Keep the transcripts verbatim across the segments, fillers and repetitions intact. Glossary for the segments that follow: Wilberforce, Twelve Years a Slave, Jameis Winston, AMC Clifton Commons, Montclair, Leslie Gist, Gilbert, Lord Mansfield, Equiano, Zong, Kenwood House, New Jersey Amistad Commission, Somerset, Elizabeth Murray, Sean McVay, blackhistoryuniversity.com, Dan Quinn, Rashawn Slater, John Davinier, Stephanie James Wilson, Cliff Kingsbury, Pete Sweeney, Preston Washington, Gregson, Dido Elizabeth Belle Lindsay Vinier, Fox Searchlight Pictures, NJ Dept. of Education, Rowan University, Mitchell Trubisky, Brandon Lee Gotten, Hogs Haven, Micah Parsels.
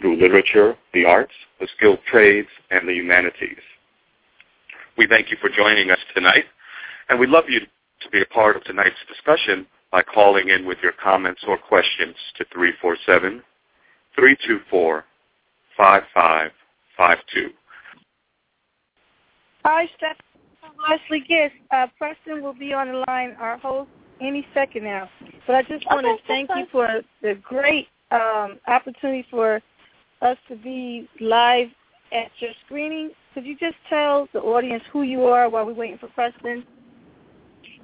through literature, the arts, the skilled trades, and the humanities. We thank you for joining us tonight, and we'd love you to be a part of tonight's discussion by calling in with your comments or questions to three four seven, three two four, five five five two. Hi, Stephanie. I'm Leslie Gist. Uh, Preston will be on the line, our host, any second now. But I just want to okay, thank you for the great um, opportunity for us to be live at your screening. Could you just tell the audience who you are while we're waiting for Preston?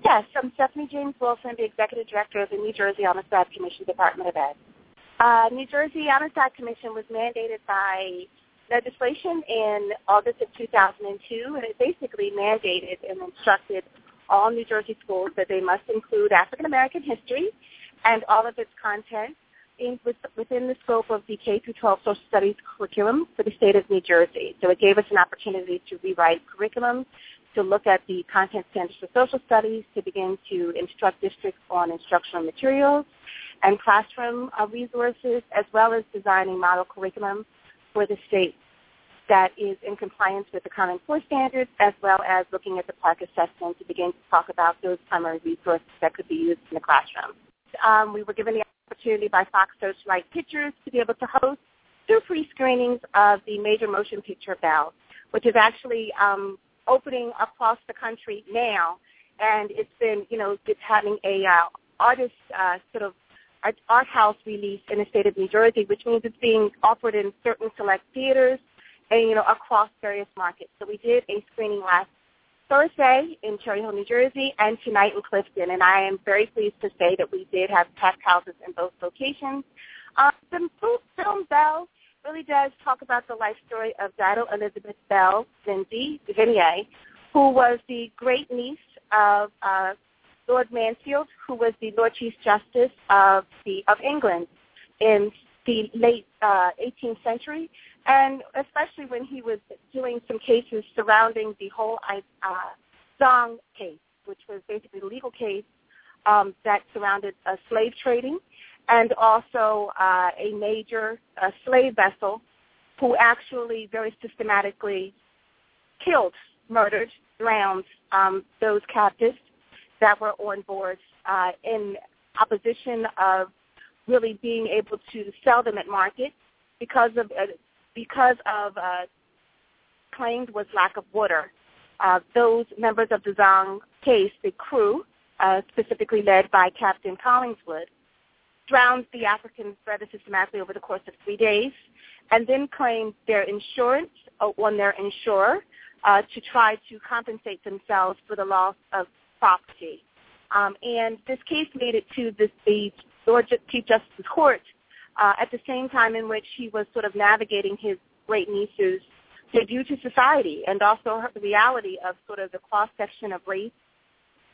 Yes, I'm Stephanie James Wilson, the Executive Director of the New Jersey Amistad Commission Department of Ed. Uh, New Jersey Amistad Commission was mandated by legislation in August of two thousand two, and it basically mandated and instructed all New Jersey schools that they must include African American history and all of its content in, with, within the scope of the K through twelve Social Studies curriculum for the state of New Jersey. So it gave us an opportunity to rewrite curriculum, to look at the content standards for social studies, to begin to instruct districts on instructional materials and classroom uh, resources, as well as designing model curriculum for the state that is in compliance with the Common Core standards, as well as looking at the Park assessment to begin to talk about those primary resources that could be used in the classroom. Um, we were given the opportunity by Fox Searchlight Pictures to be able to host two free screenings of the major motion picture Belle, which is actually um, opening across the country now, and it's been, you know, it's having a uh, artist uh, sort of art house release in the state of New Jersey, which means it's being offered in certain select theaters and, you know, across various markets. So we did a screening last Thursday in Cherry Hill, New Jersey, and tonight in Clifton, and I am very pleased to say that we did have packed houses in both locations. Um, the film Belle really does talk about the life story of Dido Elizabeth Belle Lindsay Vinier, who was the great niece of uh, Lord Mansfield, who was the Lord Chief Justice of the of England in the late uh, eighteenth century, and especially when he was doing some cases surrounding the whole uh, Zong case, which was basically a legal case um, that surrounded uh, slave trading, and also uh, a major uh, slave vessel who actually very systematically killed, murdered, drowned um, those captives that were on board uh, in opposition of really being able to sell them at market because of uh, because of uh, claimed was lack of water. Uh, those members of the Zong case, the crew, uh, specifically led by Captain Collingwood, drowned the Africans rather systematically over the course of three days, and then claimed their insurance on their insurer uh, to try to compensate themselves for the loss of property. Um, and this case made it to the, the Lord Chief Justice's court uh, at the same time in which he was sort of navigating his great niece's debut to society and also the reality of sort of the cross-section of race,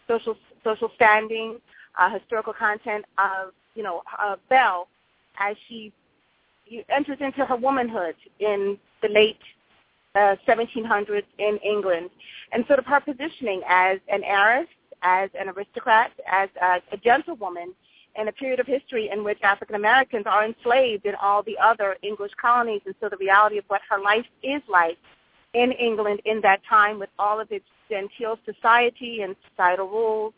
social social standing, uh, historical content of, you know, uh, Belle as she enters into her womanhood in the late uh, seventeen hundreds in England, and sort of her positioning as an heiress, as an aristocrat, as a, a gentlewoman in a period of history in which African Americans are enslaved in all the other English colonies, and so the reality of what her life is like in England in that time with all of its genteel society and societal rules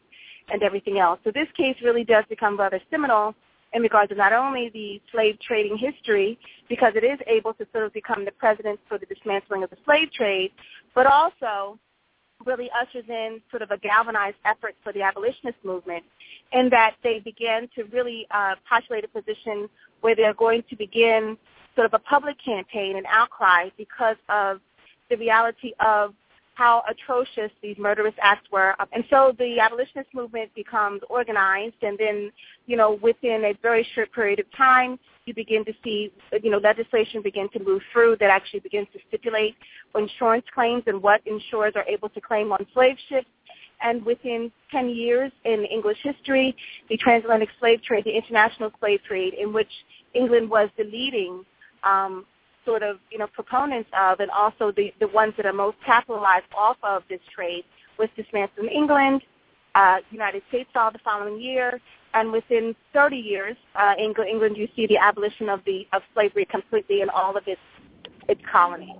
and everything else. So this case really does become rather seminal in regards to not only the slave trading history, because it is able to sort of become the precedent for the dismantling of the slave trade, but also really ushers in sort of a galvanized effort for the abolitionist movement in that they began to really uh, postulate a position where they're going to begin sort of a public campaign, an outcry, because of the reality of how atrocious these murderous acts were. And so the abolitionist movement becomes organized, and then, you know, within a very short period of time, you begin to see, you know, legislation begin to move through that actually begins to stipulate insurance claims and what insurers are able to claim on slave ships. And within ten years in English history, the transatlantic slave trade, the international slave trade, in which England was the leading um, sort of, you know, proponents of, and also the, the ones that are most capitalized off of this trade, was dismantled in England. Uh, United States saw the following year, and within thirty years, uh, England, England, you see the abolition of the of slavery completely in all of its its colonies.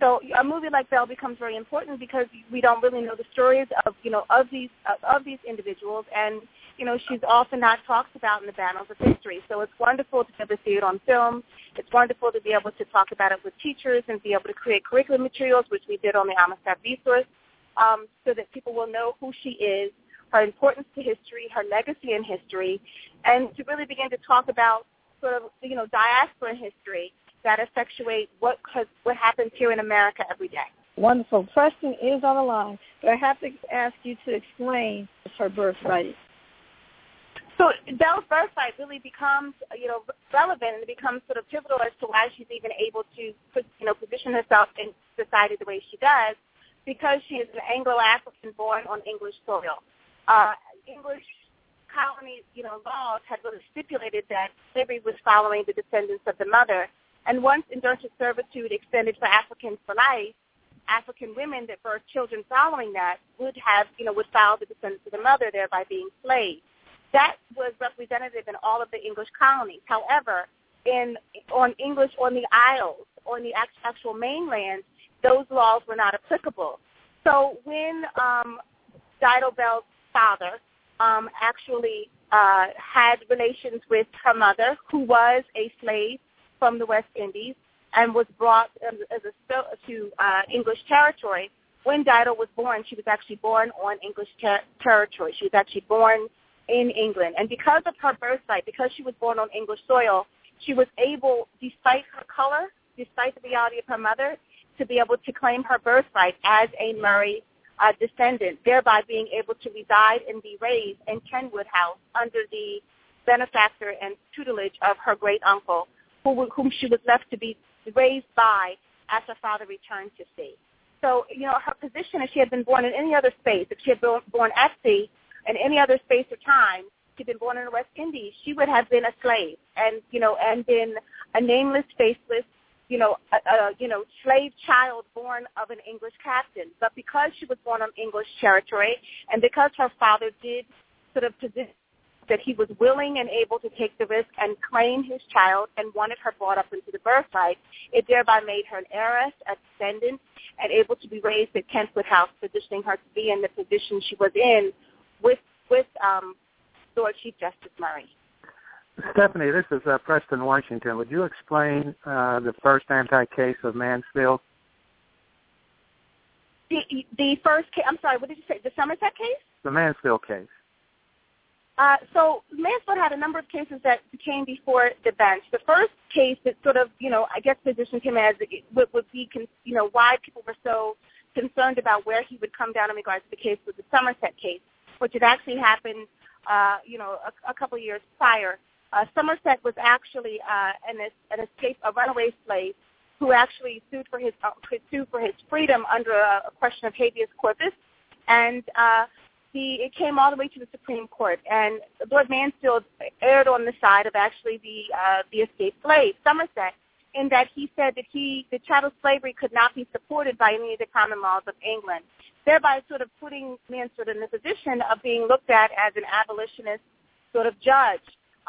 So a movie like Belle becomes very important because we don't really know the stories of, you know, of these of these individuals, and, you know, she's often not talked about in the battles of history. So it's wonderful to be able to see it on film. It's wonderful to be able to talk about it with teachers and be able to create curriculum materials, which we did on the Amistad resource, um, so that people will know who she is, her importance to history, her legacy in history, and to really begin to talk about sort of, you know, diaspora history that effectuate what has, what happens here in America every day. Wonderful. Preston is on the line, but I have to ask you to explain her birthright. So Belle's birthright really becomes, you know, relevant, and it becomes sort of pivotal as to why she's even able to, you know, position herself in society the way she does, because she is an Anglo-African born on English soil. Uh, English colony, you know, laws had really stipulated that slavery was following the descendants of the mother. And once indentured servitude extended for Africans for life, African women that birthed children following that would have, you know, would follow the descendants of the mother, thereby being slaves. That was representative in all of the English colonies. However, in on English on the Isles, on the actual mainland, those laws were not applicable. So when um, Dido Belle's father um, actually uh, had relations with her mother, who was a slave from the West Indies and was brought um, as a, to uh, English territory, when Dido was born, she was actually born on English ter- territory. She was actually born in England. And because of her birthright, because she was born on English soil, she was able, despite her color, despite the reality of her mother, to be able to claim her birthright as a Murray uh, descendant, thereby being able to reside and be raised in Kenwood House under the benefactor and tutelage of her great-uncle, who, whom she was left to be raised by as her father returned to sea. So, you know, her position, if she had been born in any other space, if she had been born at sea, in any other space or time, she'd been born in the West Indies, she would have been a slave, and, you know, and been a nameless, faceless, you know, a, a, you know, slave child born of an English captain. But because she was born on English territory, and because her father did sort of position that he was willing and able to take the risk and claim his child and wanted her brought up into the birthright, it thereby made her an heiress, a descendant, and able to be raised at Kentwood House, positioning her to be in the position she was in with with um, Lord Chief Justice Murray. Stephanie, this is uh, Preston Washington. Would you explain uh, the first anti-case of Mansfield? The the first case, I'm sorry, what did you say, the Somerset case? The Mansfield case. Uh, so Mansfield had a number of cases that came before the bench. The first case that sort of, you know, I guess positioned him as would, would be, con- you know, why people were so concerned about where he would come down in regards to the case was the Somerset case, which had actually happened, uh, you know, a, a couple of years prior. Uh, Somerset was actually uh, an, an escape, a runaway slave who actually sued for his uh, sued for his freedom under a, a question of habeas corpus, and uh, he it came all the way to the Supreme Court. And Lord Mansfield erred on the side of actually the uh, the escaped slave, Somerset, in that he said that he the chattel slavery could not be supported by any of the common laws of England, thereby sort of putting Mansfield in the position of being looked at as an abolitionist sort of judge.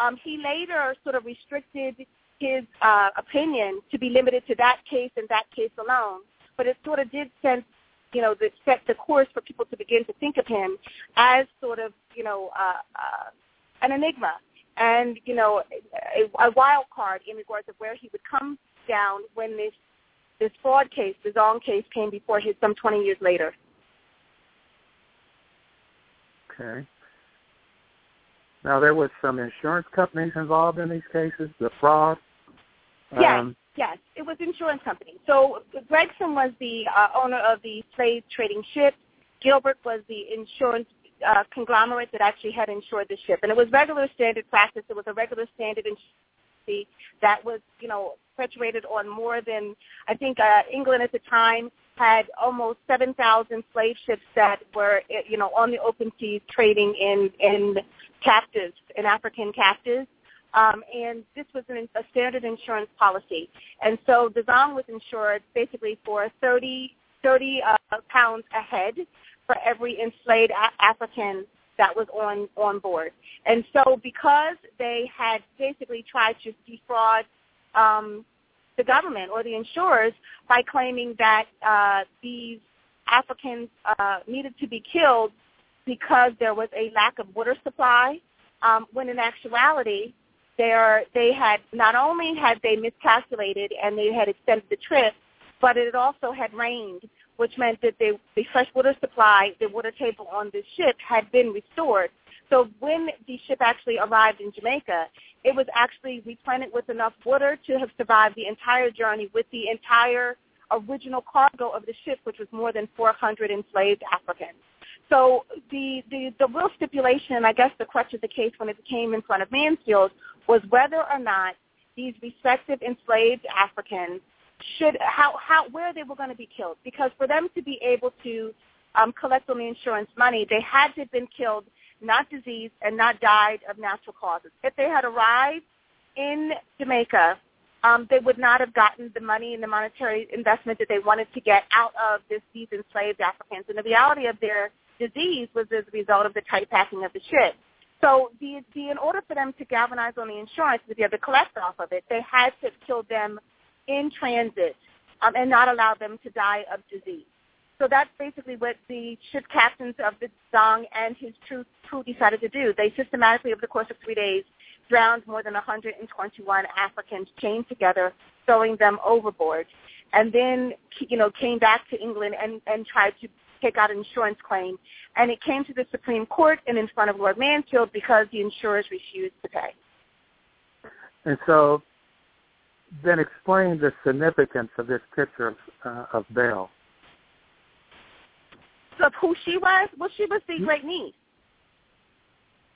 Um, he later sort of restricted his uh, opinion to be limited to that case and that case alone, but it sort of did sense, you know, that set the course for people to begin to think of him as sort of, you know, uh, uh, an enigma and, you know, a, a wild card in regards to where he would come down when this this fraud case, the Zong case, came before him some twenty years later. Okay. Now, there was some insurance companies involved in these cases, the fraud. Yes, um, Yes, it was an insurance company. So Gregson was the uh, owner of the slave trading ship. Gilbert was the insurance uh, conglomerate that actually had insured the ship. And it was regular standard practice. It was a regular standard insurance that was, you know, perpetuated on more than, I think uh, England at the time had almost seven thousand slave ships that were, you know, on the open seas trading in, in captives, in African captives. Um, and this was an, a standard insurance policy. And so the Zong was insured basically for thirty, thirty uh, pounds a head for every enslaved a- African that was on, on board. And so because they had basically tried to defraud um, the government or the insurers by claiming that uh, these Africans uh, needed to be killed because there was a lack of water supply, um, when in actuality, They, are, they had not only had they miscalculated and they had extended the trip, but it also had rained, which meant that they, the fresh water supply, the water table on the ship had been restored. So when the ship actually arrived in Jamaica, it was actually replenished with enough water to have survived the entire journey with the entire original cargo of the ship, which was more than four hundred enslaved Africans. So the, the, the real stipulation, and I guess the crux of the case when it came in front of Mansfield, was whether or not these respective enslaved Africans should, how, how, where they were going to be killed. Because for them to be able to um, collect on the insurance money, they had to have been killed, not diseased, and not died of natural causes. If they had arrived in Jamaica, um, they would not have gotten the money and the monetary investment that they wanted to get out of this, these enslaved Africans. And the reality of their disease was as a result of the tight packing of the ship. So the, the, in order for them to galvanize on the insurance, to be able to collect off of it, they had to kill them in transit um, and not allow them to die of disease. So that's basically what the ship captains of the Zong and his crew, crew decided to do. They systematically, over the course of three days, drowned more than one hundred twenty-one Africans chained together, throwing them overboard, and then, you know, came back to England and, and tried to take out an insurance claim, and it came to the Supreme Court and in front of Lord Mansfield because the insurers refused to pay. And so then explain the significance of this picture uh, of Belle. Of who she was? Well, she was the great niece.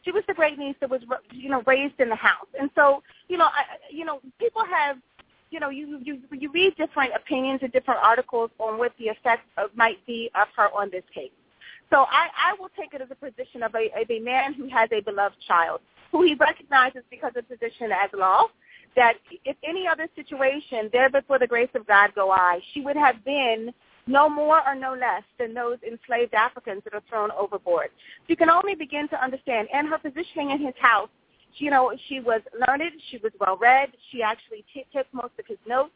She was the great niece that was, you know, raised in the house. And so, you know, I, you know, people have, you know, you, you you read different opinions and different articles on what the effect of, might be of her on this case. So I, I will take it as a position of a, of a man who has a beloved child, who he recognizes because of position as law, that if any other situation, there before the grace of God go I, she would have been no more or no less than those enslaved Africans that are thrown overboard. So you can only begin to understand, and her positioning in his house, you know, she was learned, she was well-read, she actually t- took most of his notes,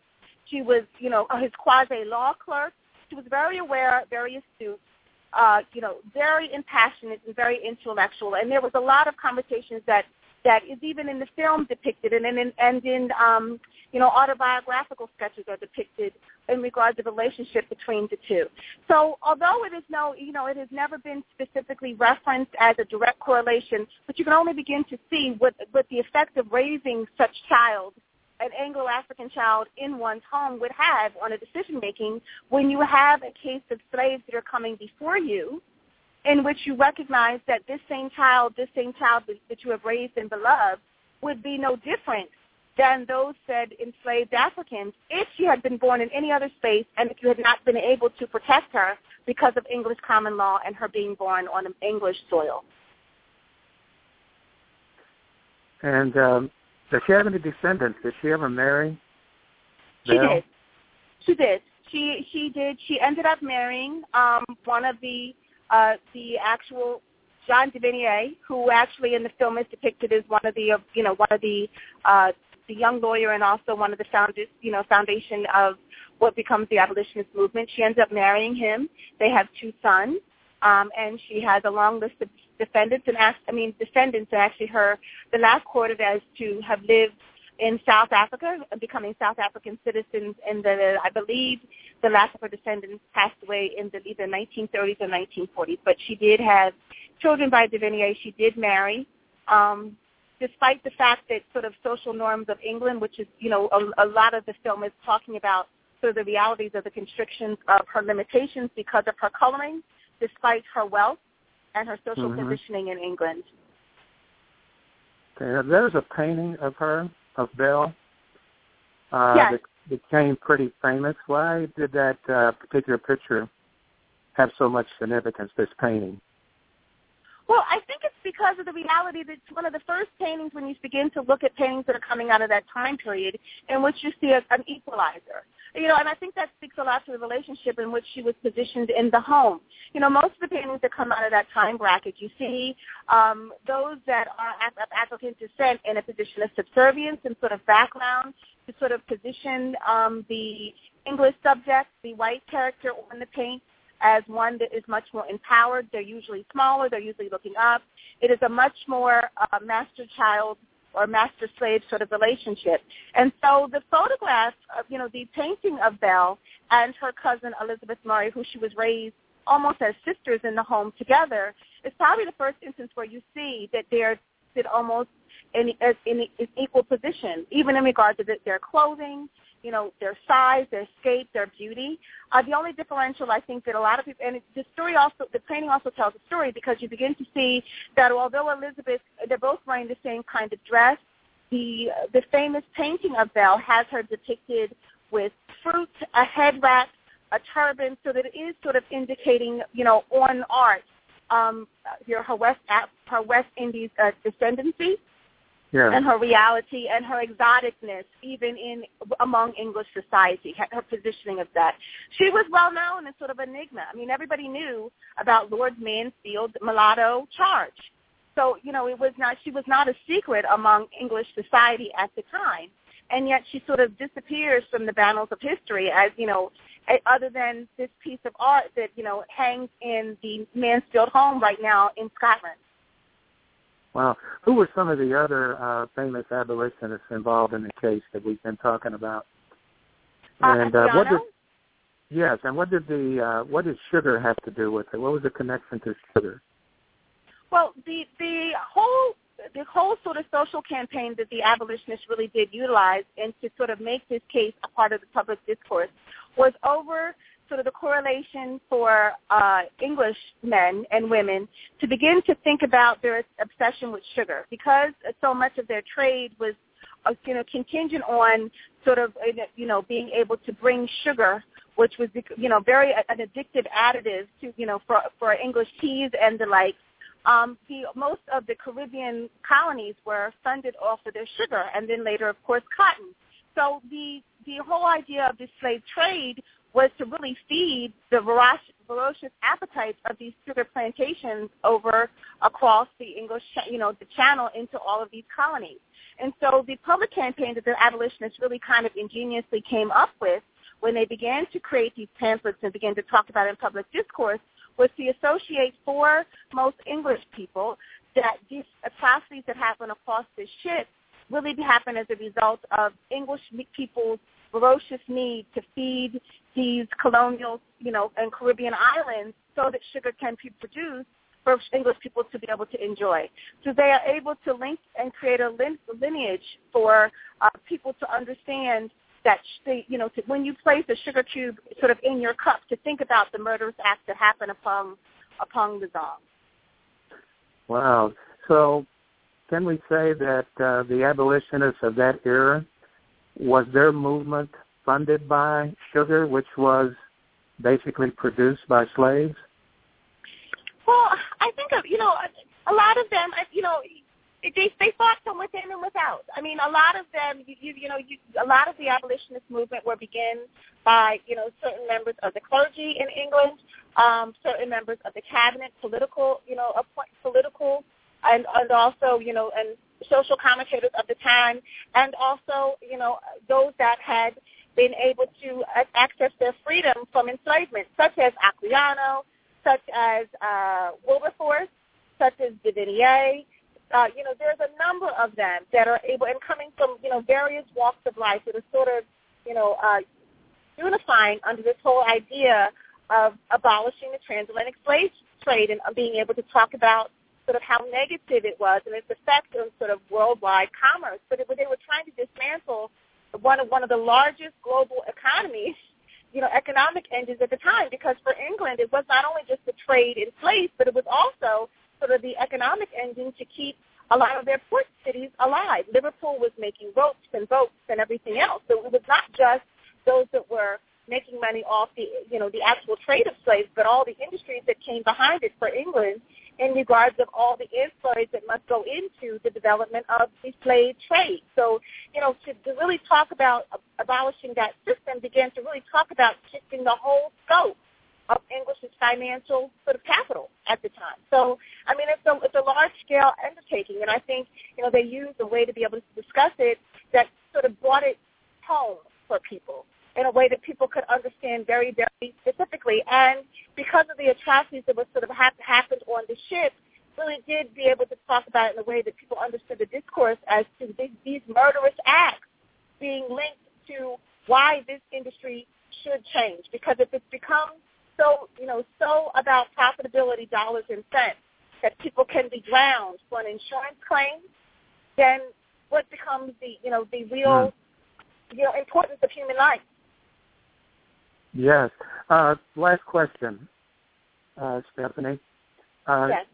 she was, you know, his quasi-law clerk, she was very aware, very astute, uh, you know, very impassionate and very intellectual, and there was a lot of conversations that, that is even in the film depicted and in, and in um, you know, autobiographical sketches are depicted in regards to the relationship between the two. So although it is no, you know, it has never been specifically referenced as a direct correlation, but you can only begin to see what, what the effect of raising such child, an Anglo-African child in one's home would have on a decision-making when you have a case of slaves that are coming before you in which you recognize that this same child, this same child that you have raised and beloved would be no different than those said enslaved Africans if she had been born in any other space and if you had not been able to protect her because of English common law and her being born on English soil. And um, does she have any descendants? Did she ever marry? She Belle? did. She did. She she did. She ended up marrying um, one of the uh, the actual John Davinier, who actually in the film is depicted as one of the uh, you know one of the uh, the young lawyer and also one of the founders, you know, foundation of what becomes the abolitionist movement. She ends up marrying him. They have two sons, um, and she has a long list of defendants. And asked, I mean, descendants. And actually, her the last quoted as to have lived in South Africa, becoming South African citizens. And the I believe the last of her descendants passed away in the either nineteen thirties or nineteen forties. But she did have children by Davinier. She did marry. Um, despite the fact that sort of social norms of England, which is, you know, a, a lot of the film is talking about sort of the realities of the constrictions of her limitations because of her coloring, despite her wealth and her social mm-hmm. positioning in England. Okay, there's a painting of her, of Belle, uh, yes. that became pretty famous. Why did that uh, particular picture have so much significance, this painting? Well, I think it's because of the reality that it's one of the first paintings when you begin to look at paintings that are coming out of that time period in which you see a, an equalizer. You know, and I think that speaks a lot to the relationship in which she was positioned in the home. You know, most of the paintings that come out of that time bracket, you see um, those that are of African descent in a position of subservience and sort of background to sort of position um, the English subject, the white character on the paint, as one that is much more empowered. They're usually smaller. They're usually looking up. It is a much more uh, master-child or master-slave sort of relationship. And so the photograph, of, you know, the painting of Belle and her cousin Elizabeth Murray, who she was raised almost as sisters in the home together, is probably the first instance where you see that they're almost in, in, in equal position, even in regard to the, their clothing, you know, their size, their shape, their beauty. Uh, the only differential, I think, that a lot of people, and the story also, the painting also tells a story because you begin to see that although Elizabeth, they're both wearing the same kind of dress, the the famous painting of Belle has her depicted with fruit, a head wrap, a turban, so that it is sort of indicating, you know, on art, um, her West her West Indies uh, descendancy. Yeah. And her reality and her exoticness, even in among English society, her positioning of that. She was well-known and sort of enigma. I mean, everybody knew about Lord Mansfield's mulatto charge. So, you know, it was not. she was not a secret among English society at the time, and yet she sort of disappears from the annals of history as, you know, other than this piece of art that, you know, hangs in the Mansfield home right now in Scotland. Wow. Who were some of the other uh, famous abolitionists involved in the case that we've been talking about? And uh, uh, what did, yes, and what did the uh, what did Sugar have to do with it? What was the connection to Sugar? Well, the the whole the whole sort of social campaign that the abolitionists really did utilize and to sort of make this case a part of the public discourse was over sort of the correlation for uh, English men and women to begin to think about their obsession with sugar, because so much of their trade was, uh, you know, contingent on sort of, you know, being able to bring sugar, which was, you know, very an addictive additive to, you know, for, for English teas and the like. Um, the, most of the Caribbean colonies were funded off of their sugar, and then later, of course, cotton. So the the whole idea of the slave trade was to really feed the voracious appetites of these sugar plantations over across the English, you know, the channel into all of these colonies. And so the public campaign that the abolitionists really kind of ingeniously came up with when they began to create these pamphlets and began to talk about in public discourse was to associate for most English people that these atrocities that happen across the ship really happen as a result of English people's ferocious need to feed these colonial, you know, and Caribbean islands so that sugar can be produced for English people to be able to enjoy. So they are able to link and create a lineage for uh, people to understand that, you know, to, when you place a sugar cube sort of in your cup, to think about the murderous acts that happen upon, upon the Zong. Wow. So can we say that uh, the abolitionists of that era, was their movement funded by sugar, which was basically produced by slaves? Well, I think, of, you know, a lot of them, you know, they they fought from within and without. I mean, a lot of them, you, you know, you, a lot of the abolitionist movement were begun by, you know, certain members of the clergy in England, um, certain members of the cabinet, political, you know, political, and, and also, you know, and social commentators of the time, and also, you know, those that had been able to access their freedom from enslavement, such as Equiano, such as uh, Wilberforce, such as Davinier. Uh, you know, there's a number of them that are able, and coming from, you know, various walks of life that are sort of, you know, uh, unifying under this whole idea of abolishing the transatlantic slave trade and being able to talk about sort of how negative it was and its effect on sort of worldwide commerce. But it, they were trying to dismantle one of one of the largest global economies, you know, economic engines at the time, because for England it was not only just the trade in slaves, but it was also sort of the economic engine to keep a lot of their port cities alive. Liverpool was making ropes and boats and everything else. So it was not just those that were making money off the, you know, the actual trade of slaves, but all the industries that came behind it for England in regards of all the influence that must go into the development of the slave trade. So, you know, to, to really talk about abolishing that system began to really talk about shifting the whole scope of English's financial sort of capital at the time. So, I mean, it's a, it's a large-scale undertaking, and I think, you know, they used a way to be able to discuss it that sort of brought it home for people in a way that people could understand very, very specifically. And because of the atrocities that was sort of ha- happened on the ship, really did be able to talk about it in a way that people understood the discourse as to th- these murderous acts being linked to why this industry should change. Because if it's become so, you know, so about profitability, dollars and cents, that people can be drowned for an insurance claim, then what becomes the, you know, the real, you know, importance of human life? Yes. Uh, last question, uh, Stephanie. Uh, yes.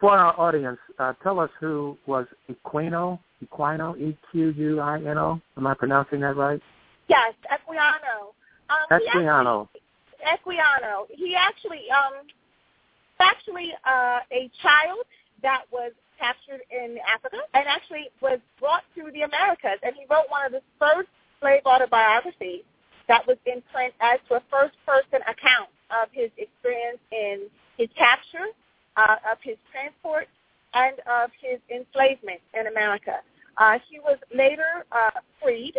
For our audience, uh, tell us who was Equiano, Equiano, E Q U I N O. Am I pronouncing that right? Yes, Equiano. Um, Equiano. Actually, Equiano. He actually, um, actually uh, a child that was captured in Africa and actually was brought to the Americas. And he wrote one of his first slave autobiographies that was in print as to a first-person account of his experience in his capture, uh, of his transport, and of his enslavement in America. Uh, he was later uh, freed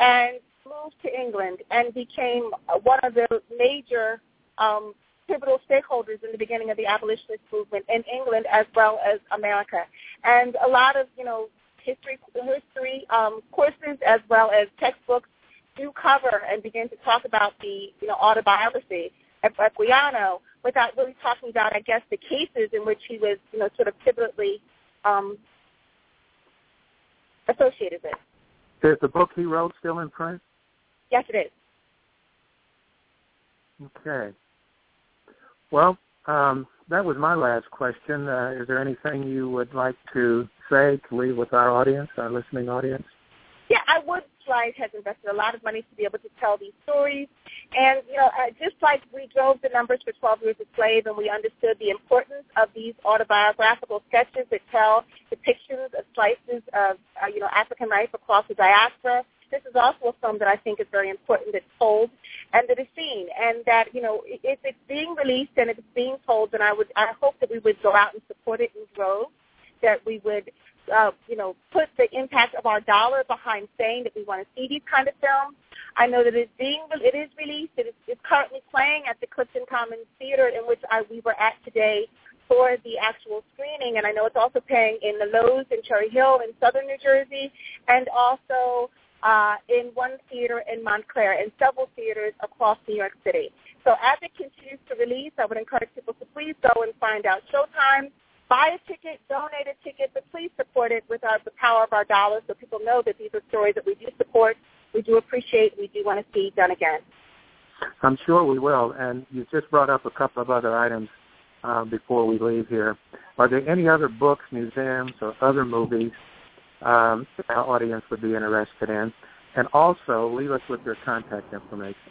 and moved to England and became one of the major um, pivotal stakeholders in the beginning of the abolitionist movement in England as well as America. And a lot of, you know, history, history um, courses as well as textbooks do cover and begin to talk about the, you know, autobiography of Equiano without really talking about, I guess, the cases in which he was, you know, sort of pivotally um, associated with. Is the book he wrote still in print? Yes, it is. Okay. Well, um, that was my last question. Uh, is there anything you would like to say to leave with our audience, our listening audience? Yeah, I would. Life has invested a lot of money to be able to tell these stories. And, you know, just like we drove the numbers for twelve years a Slave and we understood the importance of these autobiographical sketches that tell depictions of slices of, uh, you know, African life across the diaspora, this is also a film that I think is very important that's told and that is seen. And that, you know, if it's being released and it's being told, then I would, I hope that we would go out and support it in droves, that we would Uh, you know, put the impact of our dollar behind saying that we want to see these kind of films. I know that it's being, it is released. It is it's currently playing at the Clifton Commons Theater in which I, we were at today for the actual screening, and I know it's also playing in the Lowe's in Cherry Hill in southern New Jersey, and also uh, in one theater in Montclair and several theaters across New York City. So as it continues to release, I would encourage people to please go and find out showtime. Buy a ticket, donate a ticket, but please support it with our, the power of our dollars so people know that these are stories that we do support, we do appreciate, we do want to see done again. I'm sure we will. And you just brought up a couple of other items uh, before we leave here. Are there any other books, museums, or other movies um, our audience would be interested in? And also, leave us with your contact information.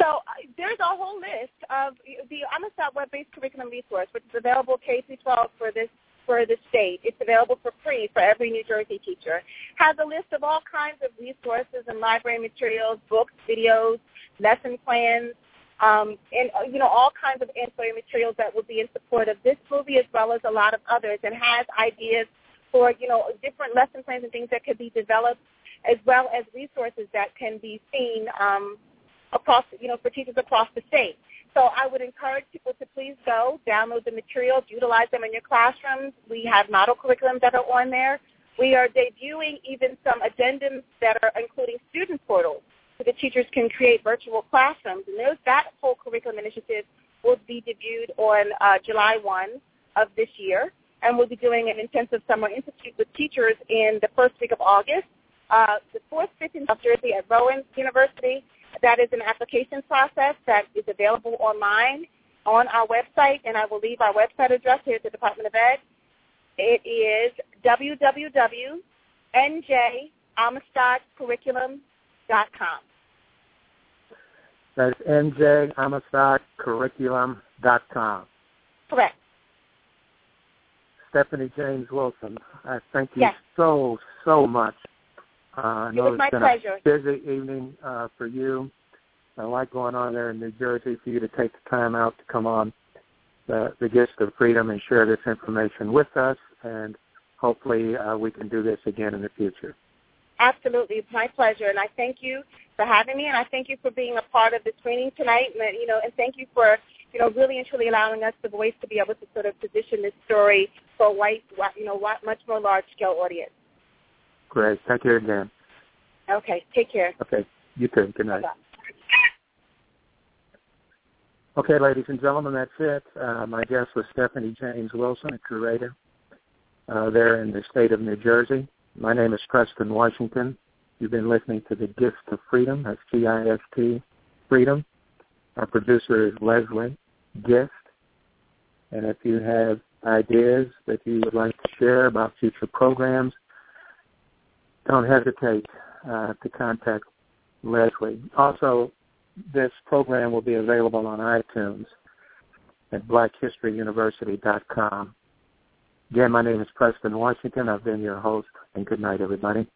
So uh, there's a whole list of the Amistad web-based curriculum resource, which is available K through twelve for this for the state. It's available for free for every New Jersey teacher. Has a list of all kinds of resources and library materials, books, videos, lesson plans, um, and you know all kinds of ancillary materials that will be in support of this movie as well as a lot of others. And has ideas for you know different lesson plans and things that could be developed, as well as resources that can be seen. Um, across, you know, for teachers across the state. So I would encourage people to please go, download the materials, utilize them in your classrooms. We have model curriculums that are on there. We are debuting even some addendums that are including student portals so that teachers can create virtual classrooms. And those, that whole curriculum initiative will be debuted on uh, July first of this year, and we'll be doing an intensive summer institute with teachers in the first week of August, uh, the fourth, fifth, in New Jersey at Rowan University. That is an application process that is available online on our website, and I will leave our website address here at the Department of Ed. It is w w w dot n j amistad curriculum dot com. That's n j amistad curriculum dot com. Correct. Stephanie James Wilson, I thank you yes. so, so much. Uh, it was my pleasure. It's been a busy evening uh, for you. I like going on there in New Jersey for you to take the time out to come on the, the Gist of Freedom and share this information with us, and hopefully uh, we can do this again in the future. Absolutely. It's my pleasure, and I thank you for having me, and I thank you for being a part of the training tonight, and, you know, and thank you for, you know, really and truly allowing us the voice to be able to sort of position this story for a white, you know, much more large-scale audience. Great. Thank you again. Okay. Take care. Okay. You too. Good night. Bye-bye. Okay, ladies and gentlemen, that's it. Uh, my guest was Stephanie James Wilson, a curator uh, there in the state of New Jersey. My name is Preston Washington. You've been listening to The Gist of Freedom. That's G I S T, Freedom. Our producer is Leslie Gist. And if you have ideas that you would like to share about future programs, don't hesitate uh, to contact Leslie. Also, this program will be available on iTunes at black history university dot com. Again, my name is Preston Washington. I've been your host, and good night, everybody.